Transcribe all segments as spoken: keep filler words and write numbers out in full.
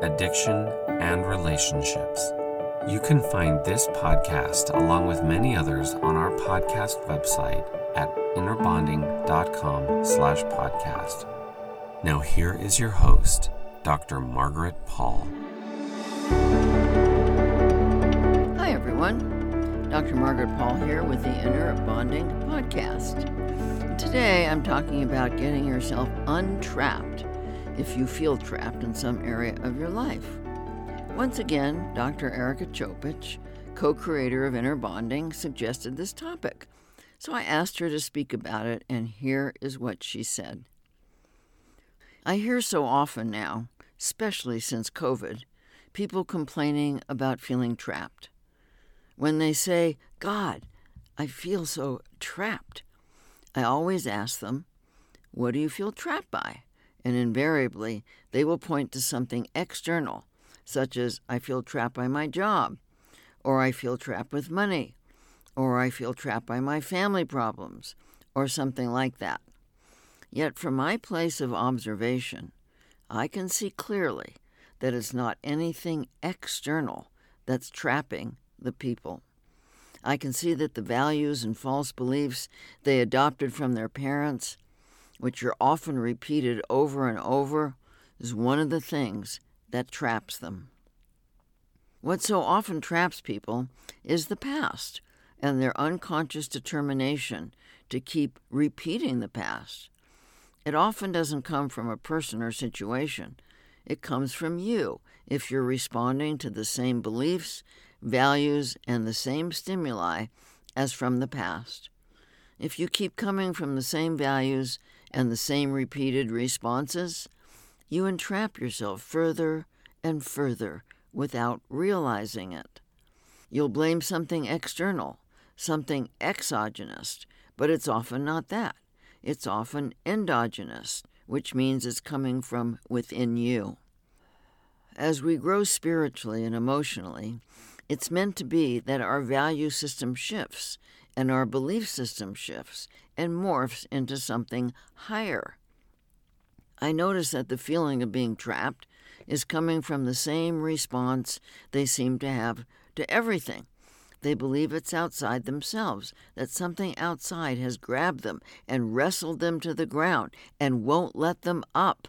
addiction, and relationships. You can find this podcast along with many others on our podcast website at innerbonding.com slash podcast. Now here is your host, Doctor Margaret Paul. Hi everyone, Doctor Margaret Paul here with the Inner Bonding Podcast. Today I'm talking about getting yourself untrapped if you feel trapped in some area of your life. Once again, Doctor Erika Chopich, co-creator of Inner Bonding, suggested this topic. So I asked her to speak about it, and here is what she said. I hear so often now, especially since COVID, people complaining about feeling trapped. When they say, God, I feel so trapped, I always ask them, what do you feel trapped by? And invariably, they will point to something external, such as, I feel trapped by my job, or I feel trapped with money, or I feel trapped by my family problems, or something like that. Yet from my place of observation, I can see clearly that it's not anything external that's trapping the people. I can see that the values and false beliefs they adopted from their parents, which are often repeated over and over, is one of the things that traps them. What so often traps people is the past and their unconscious determination to keep repeating the past. It often doesn't come from a person or situation. It comes from you if you're responding to the same beliefs, values, and the same stimuli as from the past. If you keep coming from the same values and the same repeated responses, you entrap yourself further and further without realizing it. You'll blame something external, something exogenous, but it's often not that. It's often endogenous, which means it's coming from within you. As we grow spiritually and emotionally, it's meant to be that our value system shifts and our belief system shifts and morphs into something higher. I notice that the feeling of being trapped is coming from the same response they seem to have to everything. They believe it's outside themselves, that something outside has grabbed them and wrestled them to the ground and won't let them up.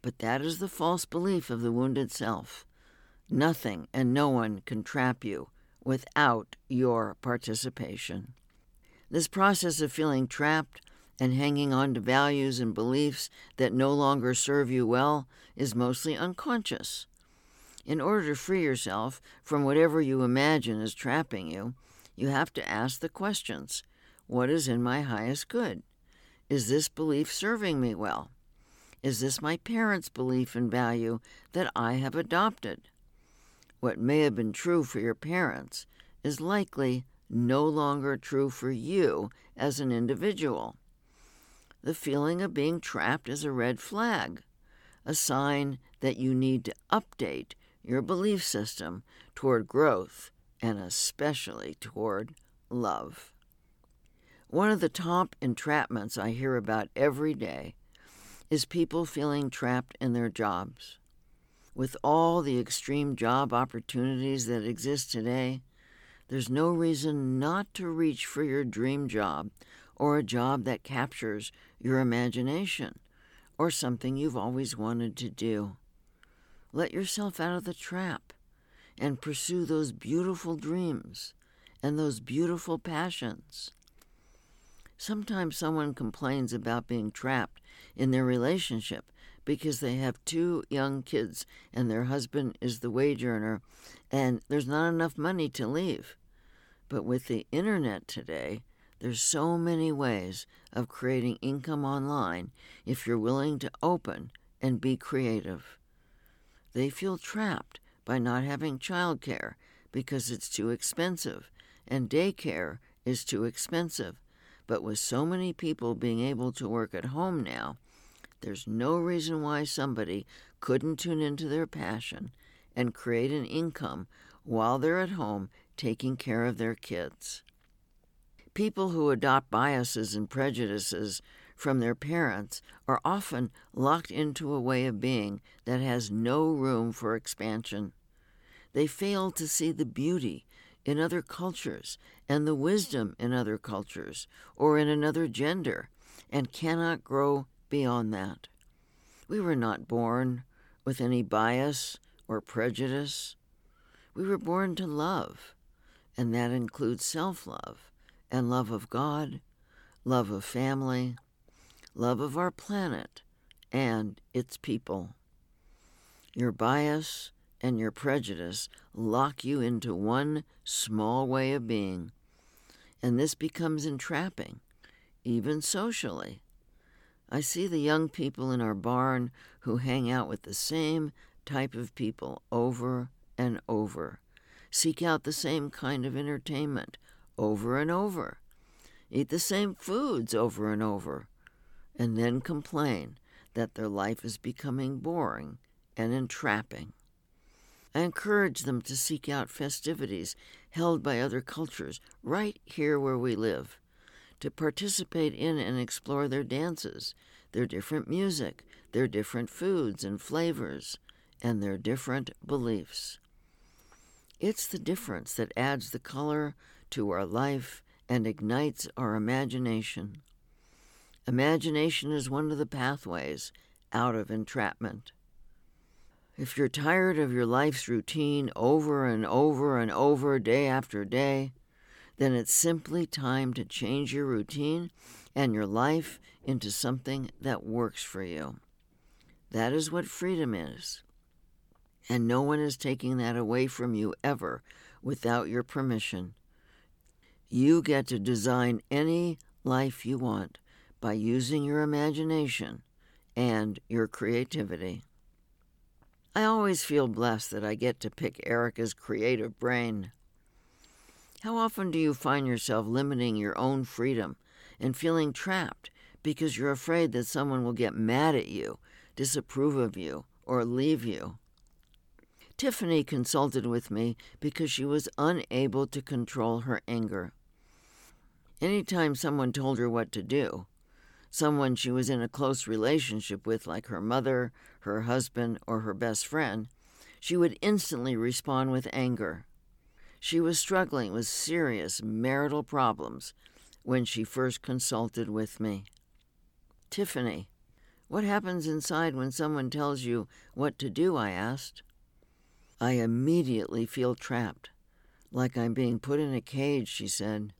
But that is the false belief of the wounded self. Nothing and no one can trap you without your participation. This process of feeling trapped and hanging on to values and beliefs that no longer serve you well is mostly unconscious. In order to free yourself from whatever you imagine is trapping you, you have to ask the questions. What is in my highest good? Is this belief serving me well? Is this my parents' belief and value that I have adopted? What may have been true for your parents is likely no longer true for you as an individual. The feeling of being trapped is a red flag, a sign that you need to update your belief system toward growth and especially toward love. One of the top entrapments I hear about every day is people feeling trapped in their jobs. With all the extreme job opportunities that exist today, there's no reason not to reach for your dream job or a job that captures your imagination or something you've always wanted to do. Let yourself out of the trap and pursue those beautiful dreams and those beautiful passions. Sometimes someone complains about being trapped in their relationship because they have two young kids and their husband is the wage earner and there's not enough money to leave. But with the internet today, there's so many ways of creating income online if you're willing to open and be creative. They feel trapped by not having childcare because it's too expensive and daycare is too expensive. But with so many people being able to work at home now, there's no reason why somebody couldn't tune into their passion and create an income while they're at home taking care of their kids. People who adopt biases and prejudices from their parents are often locked into a way of being that has no room for expansion. They fail to see the beauty in other cultures and the wisdom in other cultures or in another gender and cannot grow beyond that. We were not born with any bias or prejudice. We were born to love, and that includes self-love and love of God, love of family, love of our planet and its people. Your bias and your prejudice lock you into one small way of being, and this becomes entrapping, even socially. I see the young people in our barn who hang out with the same type of people over and over, seek out the same kind of entertainment over and over, eat the same foods over and over, and then complain that their life is becoming boring and entrapping. I encourage them to seek out festivities held by other cultures right here where we live, to participate in and explore their dances, their different music, their different foods and flavors, and their different beliefs. It's the difference that adds the color to our life and ignites our imagination. Imagination is one of the pathways out of entrapment. If you're tired of your life's routine over and over and over day after day, then it's simply time to change your routine and your life into something that works for you. That is what freedom is. And no one is taking that away from you ever without your permission. You get to design any life you want by using your imagination and your creativity. I always feel blessed that I get to pick Erika's creative brain. How often do you find yourself limiting your own freedom and feeling trapped because you're afraid that someone will get mad at you, disapprove of you, or leave you? Tiffany consulted with me because she was unable to control her anger. Anytime someone told her what to do, someone she was in a close relationship with, like her mother, her husband, or her best friend, she would instantly respond with anger. She was struggling with serious marital problems when she first consulted with me. Tiffany, what happens inside when someone tells you what to do? I asked. I immediately feel trapped, like I'm being put in a cage, she said.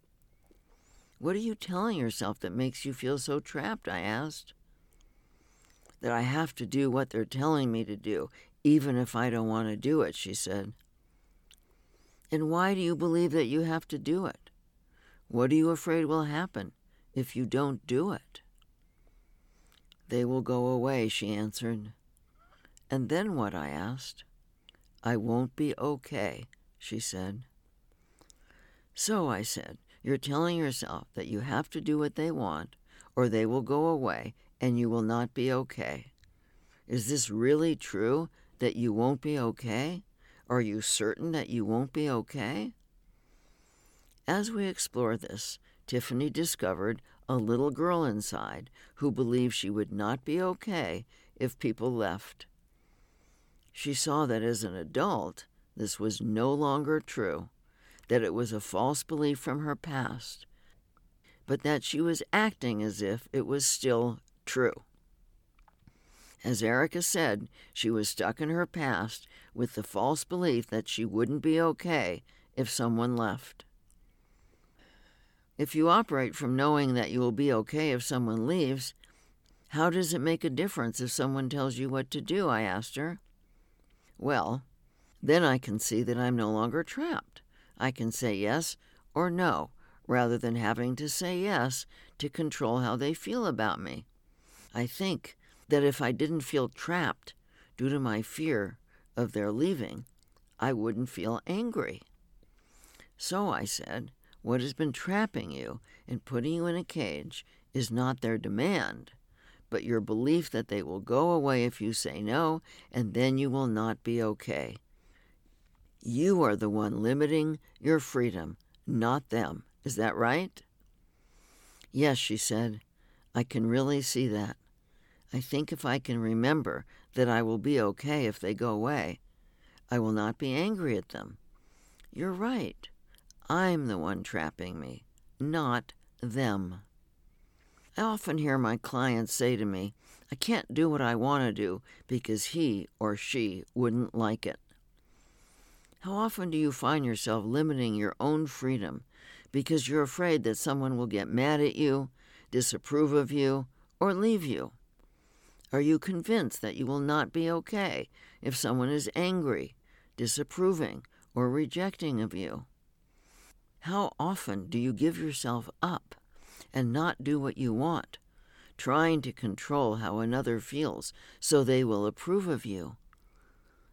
What are you telling yourself that makes you feel so trapped? I asked. That I have to do what they're telling me to do, even if I don't want to do it, she said. And why do you believe that you have to do it? What are you afraid will happen if you don't do it? They will go away, she answered. And then what? I asked. I won't be okay, she said. So I said, you're telling yourself that you have to do what they want, or they will go away and you will not be okay. Is this really true that you won't be okay? Are you certain that you won't be okay? As we explore this, Tiffany discovered a little girl inside who believed she would not be okay if people left. She saw that as an adult, this was no longer true, that it was a false belief from her past, but that she was acting as if it was still true. As Erika said, she was stuck in her past with the false belief that she wouldn't be okay if someone left. If you operate from knowing that you will be okay if someone leaves, how does it make a difference if someone tells you what to do, I asked her. Well, then I can see that I'm no longer trapped. I can say yes or no, rather than having to say yes to control how they feel about me. I think that if I didn't feel trapped due to my fear of their leaving, I wouldn't feel angry. So I said, what has been trapping you and putting you in a cage is not their demand, but your belief that they will go away if you say no, and then you will not be okay. You are the one limiting your freedom, not them. Is that right? Yes, she said. I can really see that. I think if I can remember that I will be okay if they go away, I will not be angry at them. You're right. I'm the one trapping me, not them. I often hear my clients say to me, I can't do what I want to do because he or she wouldn't like it. How often do you find yourself limiting your own freedom because you're afraid that someone will get mad at you, disapprove of you, or leave you? Are you convinced that you will not be okay if someone is angry, disapproving, or rejecting of you? How often do you give yourself up and not do what you want, trying to control how another feels so they will approve of you?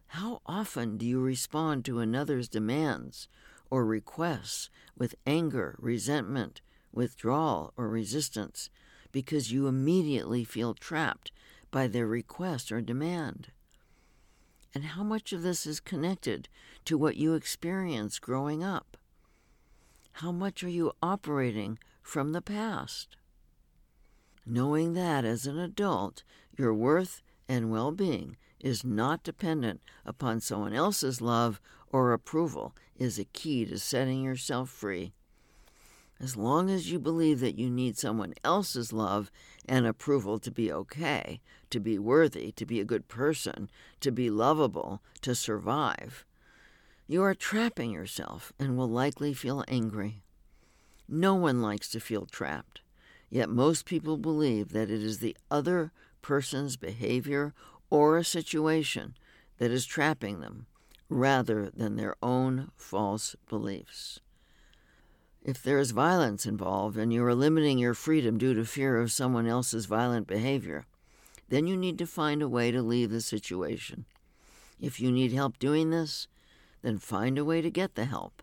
How often do you respond to another's demands or requests with anger, resentment, withdrawal, or resistance because you immediately feel trapped by their request or demand? And how much of this is connected to what you experienced growing up? How much are you operating from the past? Knowing that as an adult, your worth and well-being is not dependent upon someone else's love or approval is a key to setting yourself free. As long as you believe that you need someone else's love and approval to be okay, to be worthy, to be a good person, to be lovable, to survive, you are trapping yourself and will likely feel angry. No one likes to feel trapped, yet most people believe that it is the other person's behavior or a situation that is trapping them, rather than their own false beliefs. If there is violence involved and you are limiting your freedom due to fear of someone else's violent behavior, then you need to find a way to leave the situation. If you need help doing this, then find a way to get the help.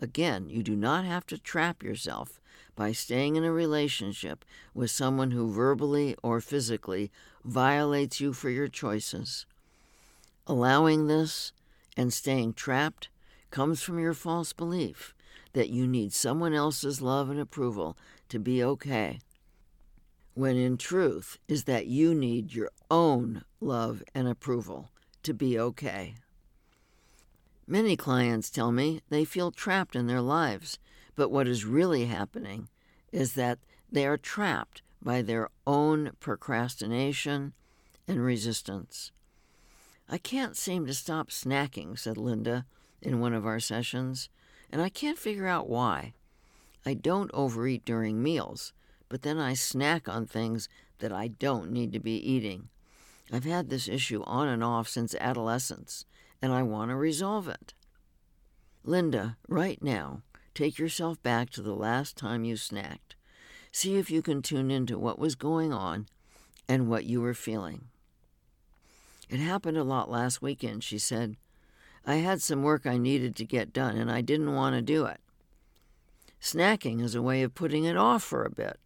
Again, you do not have to trap yourself by staying in a relationship with someone who verbally or physically violates you for your choices. Allowing this and staying trapped comes from your false belief that you need someone else's love and approval to be okay, when in truth is that you need your own love and approval to be okay. Many clients tell me they feel trapped in their lives, but what is really happening is that they are trapped by their own procrastination and resistance. I can't seem to stop snacking, said Linda in one of our sessions, and I can't figure out why. I don't overeat during meals, but then I snack on things that I don't need to be eating. I've had this issue on and off since adolescence, and I want to resolve it. Linda, right now, take yourself back to the last time you snacked. See if you can tune into what was going on and what you were feeling. It happened a lot last weekend, she said. I had some work I needed to get done, and I didn't want to do it. Snacking is a way of putting it off for a bit.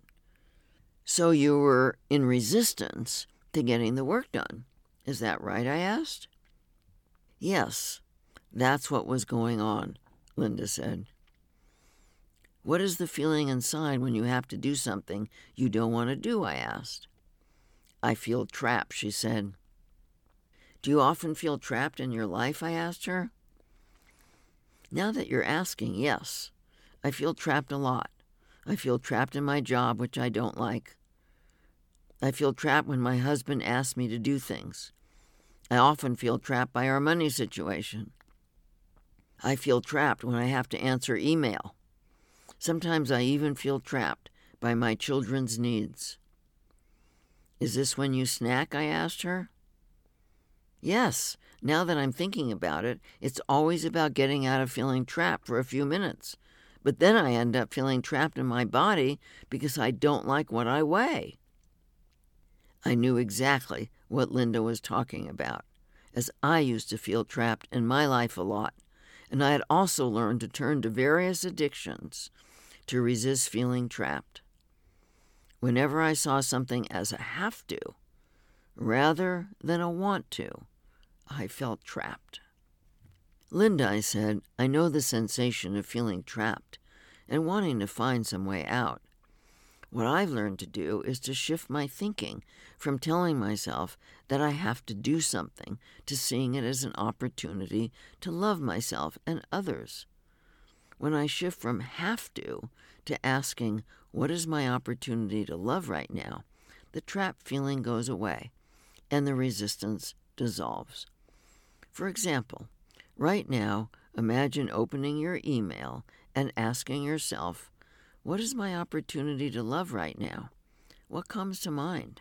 So you were in resistance to getting the work done. Is that right? I asked. Yes, that's what was going on, Linda said. What is the feeling inside when you have to do something you don't want to do, I asked. I feel trapped, she said. Do you often feel trapped in your life, I asked her. Now that you're asking, yes. I feel trapped a lot. I feel trapped in my job, which I don't like. I feel trapped when my husband asks me to do things. I often feel trapped by our money situation. I feel trapped when I have to answer email. Sometimes I even feel trapped by my children's needs. Is this when you snack? I asked her. Yes, now that I'm thinking about it, it's always about getting out of feeling trapped for a few minutes. But then I end up feeling trapped in my body because I don't like what I weigh. I knew exactly what Linda was talking about, as I used to feel trapped in my life a lot, and I had also learned to turn to various addictions to resist feeling trapped. Whenever I saw something as a have to, rather than a want to, I felt trapped. Linda, I said, I know the sensation of feeling trapped and wanting to find some way out. What I've learned to do is to shift my thinking from telling myself that I have to do something to seeing it as an opportunity to love myself and others. When I shift from have to to asking, what is my opportunity to love right now, the trap feeling goes away and the resistance dissolves. For example, right now, imagine opening your email and asking yourself, what is my opportunity to love right now? What comes to mind?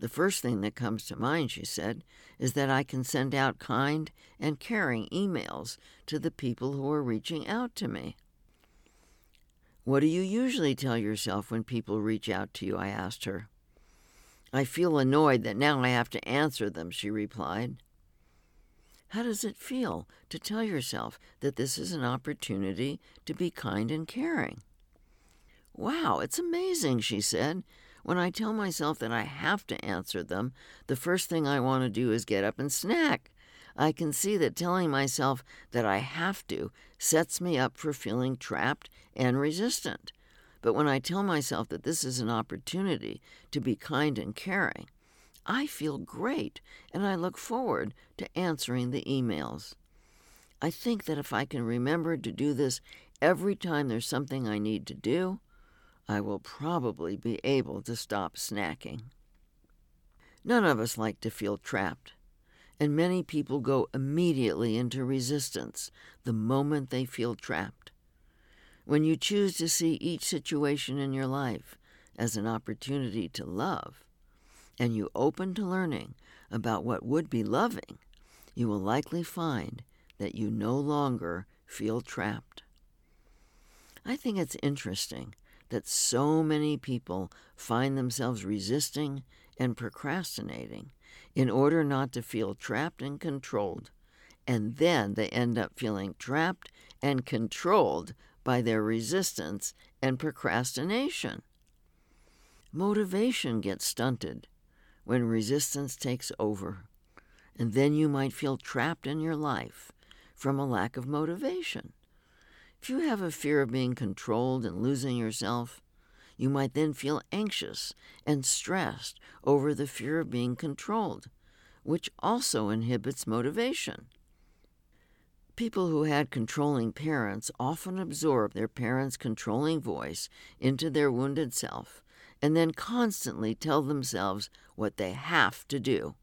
The first thing that comes to mind, she said, is that I can send out kind and caring emails to the people who are reaching out to me. What do you usually tell yourself when people reach out to you? I asked her. I feel annoyed that now I have to answer them, she replied. How does it feel to tell yourself that this is an opportunity to be kind and caring? Wow, it's amazing, she said. When I tell myself that I have to answer them, the first thing I want to do is get up and snack. I can see that telling myself that I have to sets me up for feeling trapped and resistant. But when I tell myself that this is an opportunity to be kind and caring, I feel great, and I look forward to answering the emails. I think that if I can remember to do this every time there's something I need to do, I will probably be able to stop snacking. None of us like to feel trapped, and many people go immediately into resistance the moment they feel trapped. When you choose to see each situation in your life as an opportunity to love, and you open to learning about what would be loving, you will likely find that you no longer feel trapped. I think it's interesting that so many people find themselves resisting and procrastinating in order not to feel trapped and controlled, and then they end up feeling trapped and controlled by their resistance and procrastination. Motivation gets stunted when resistance takes over, and then you might feel trapped in your life from a lack of motivation. If you have a fear of being controlled and losing yourself, you might then feel anxious and stressed over the fear of being controlled, which also inhibits motivation. People who had controlling parents often absorb their parents' controlling voice into their wounded self, and then constantly tell themselves what they have to do.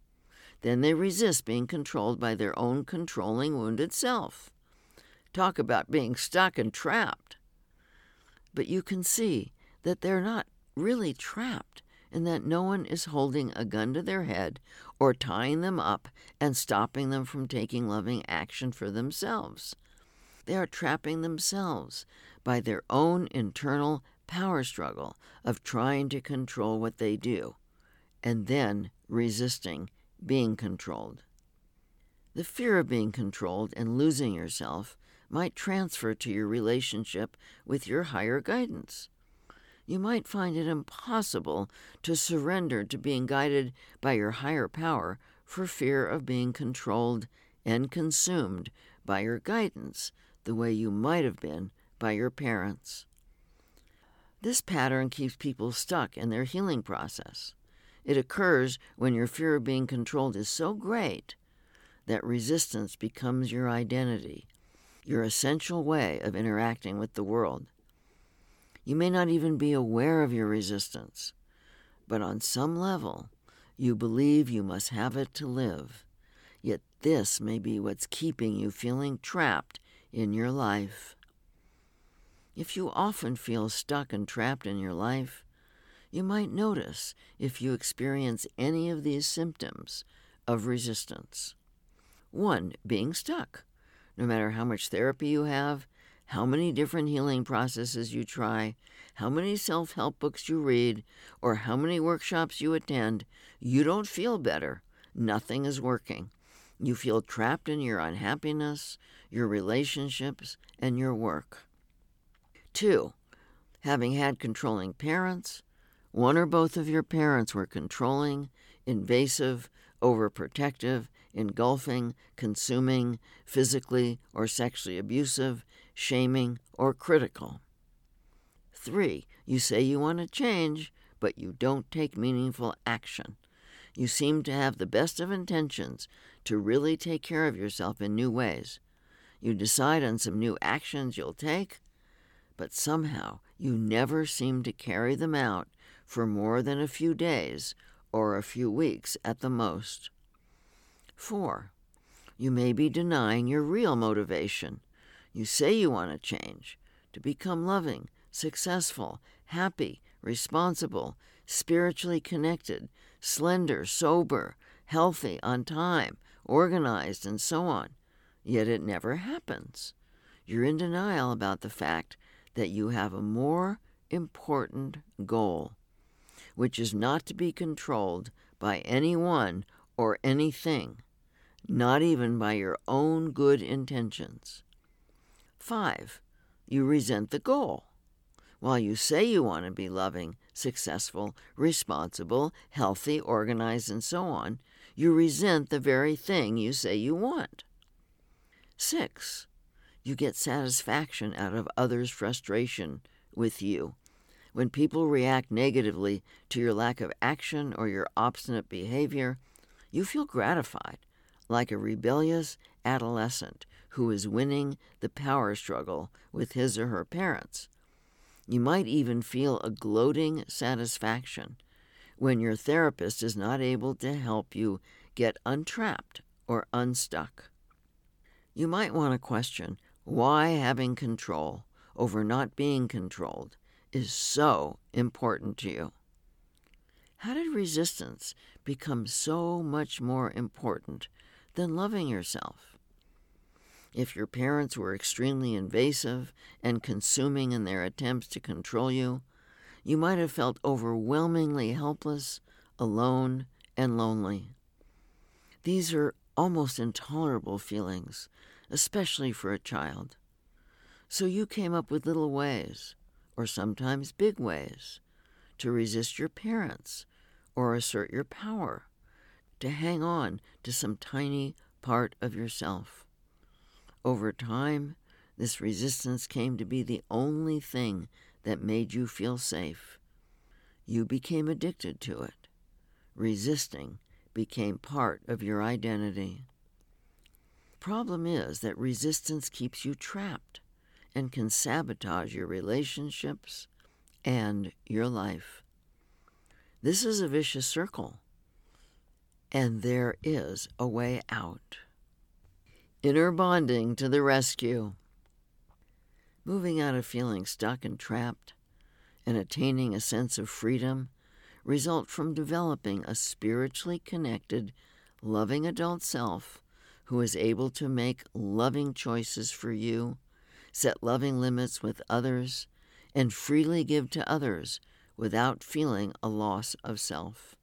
Then they resist being controlled by their own controlling wounded self. Talk about being stuck and trapped. But you can see that they're not really trapped and that no one is holding a gun to their head or tying them up and stopping them from taking loving action for themselves. They are trapping themselves by their own internal power struggle of trying to control what they do, and then resisting being controlled. The fear of being controlled and losing yourself might transfer to your relationship with your higher guidance. You might find it impossible to surrender to being guided by your higher power for fear of being controlled and consumed by your guidance the way you might have been by your parents. This pattern keeps people stuck in their healing process. It occurs when your fear of being controlled is so great that resistance becomes your identity, your essential way of interacting with the world. You may not even be aware of your resistance, but on some level, you believe you must have it to live. Yet this may be what's keeping you feeling trapped in your life. If you often feel stuck and trapped in your life, you might notice if you experience any of these symptoms of resistance. One, being stuck. No matter how much therapy you have, how many different healing processes you try, how many self-help books you read, or how many workshops you attend, you don't feel better. Nothing is working. You feel trapped in your unhappiness, your relationships, and your work. Two, having had controlling parents. One or both of your parents were controlling, invasive, overprotective, engulfing, consuming, physically or sexually abusive, shaming, or critical. Three, you say you want to change, but you don't take meaningful action. You seem to have the best of intentions to really take care of yourself in new ways. You decide on some new actions you'll take, but somehow you never seem to carry them out for more than a few days or a few weeks at the most. Four, you may be denying your real motivation. You say you want to change, to become loving, successful, happy, responsible, spiritually connected, slender, sober, healthy, on time, organized, and so on. Yet it never happens. You're in denial about the fact that you have a more important goal, which is not to be controlled by anyone or anything, not even by your own good intentions. Five, you resent the goal. While you say you want to be loving, successful, responsible, healthy, organized, and so on, you resent the very thing you say you want. Six, you get satisfaction out of others' frustration with you. When people react negatively to your lack of action or your obstinate behavior, you feel gratified, like a rebellious adolescent who is winning the power struggle with his or her parents. You might even feel a gloating satisfaction when your therapist is not able to help you get untrapped or unstuck. You might want to question why having control over not being controlled is so important to you. How did resistance become so much more important than loving yourself? If your parents were extremely invasive and consuming in their attempts to control you, you might have felt overwhelmingly helpless, alone, and lonely. These are almost intolerable feelings, especially for a child. So you came up with little ways, or sometimes big ways, to resist your parents, or assert your power, to hang on to some tiny part of yourself. Over time, this resistance came to be the only thing that made you feel safe. You became addicted to it. Resisting became part of your identity. Problem is that resistance keeps you trapped and can sabotage your relationships and your life. This is a vicious circle, and there is a way out. Inner bonding to the rescue. Moving out of feeling stuck and trapped and attaining a sense of freedom result from developing a spiritually connected, loving adult self who is able to make loving choices for you, set loving limits with others, and freely give to others without feeling a loss of self.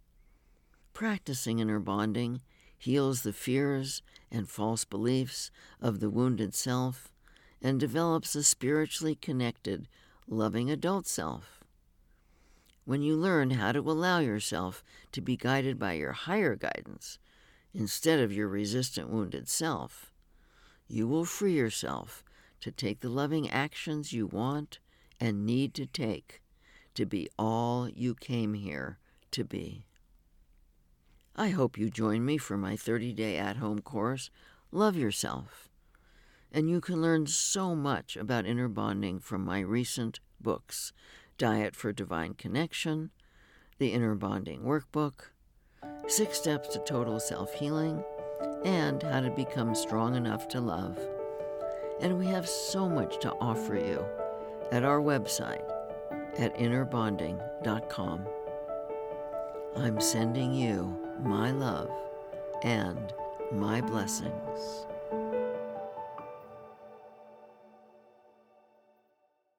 Practicing inner bonding heals the fears and false beliefs of the wounded self and develops a spiritually connected, loving adult self. When you learn how to allow yourself to be guided by your higher guidance instead of your resistant, wounded self, you will free yourself to take the loving actions you want and need to take to be all you came here to be. I hope you join me for my thirty-day at-home course, Love Yourself, and you can learn so much about inner bonding from my recent books, Diet for Divine Connection, The Inner Bonding Workbook, Six Steps to Total Self-Healing, and How to Become Strong Enough to Love. And we have so much to offer you at our website at inner bonding dot com. I'm sending you my love and my blessings.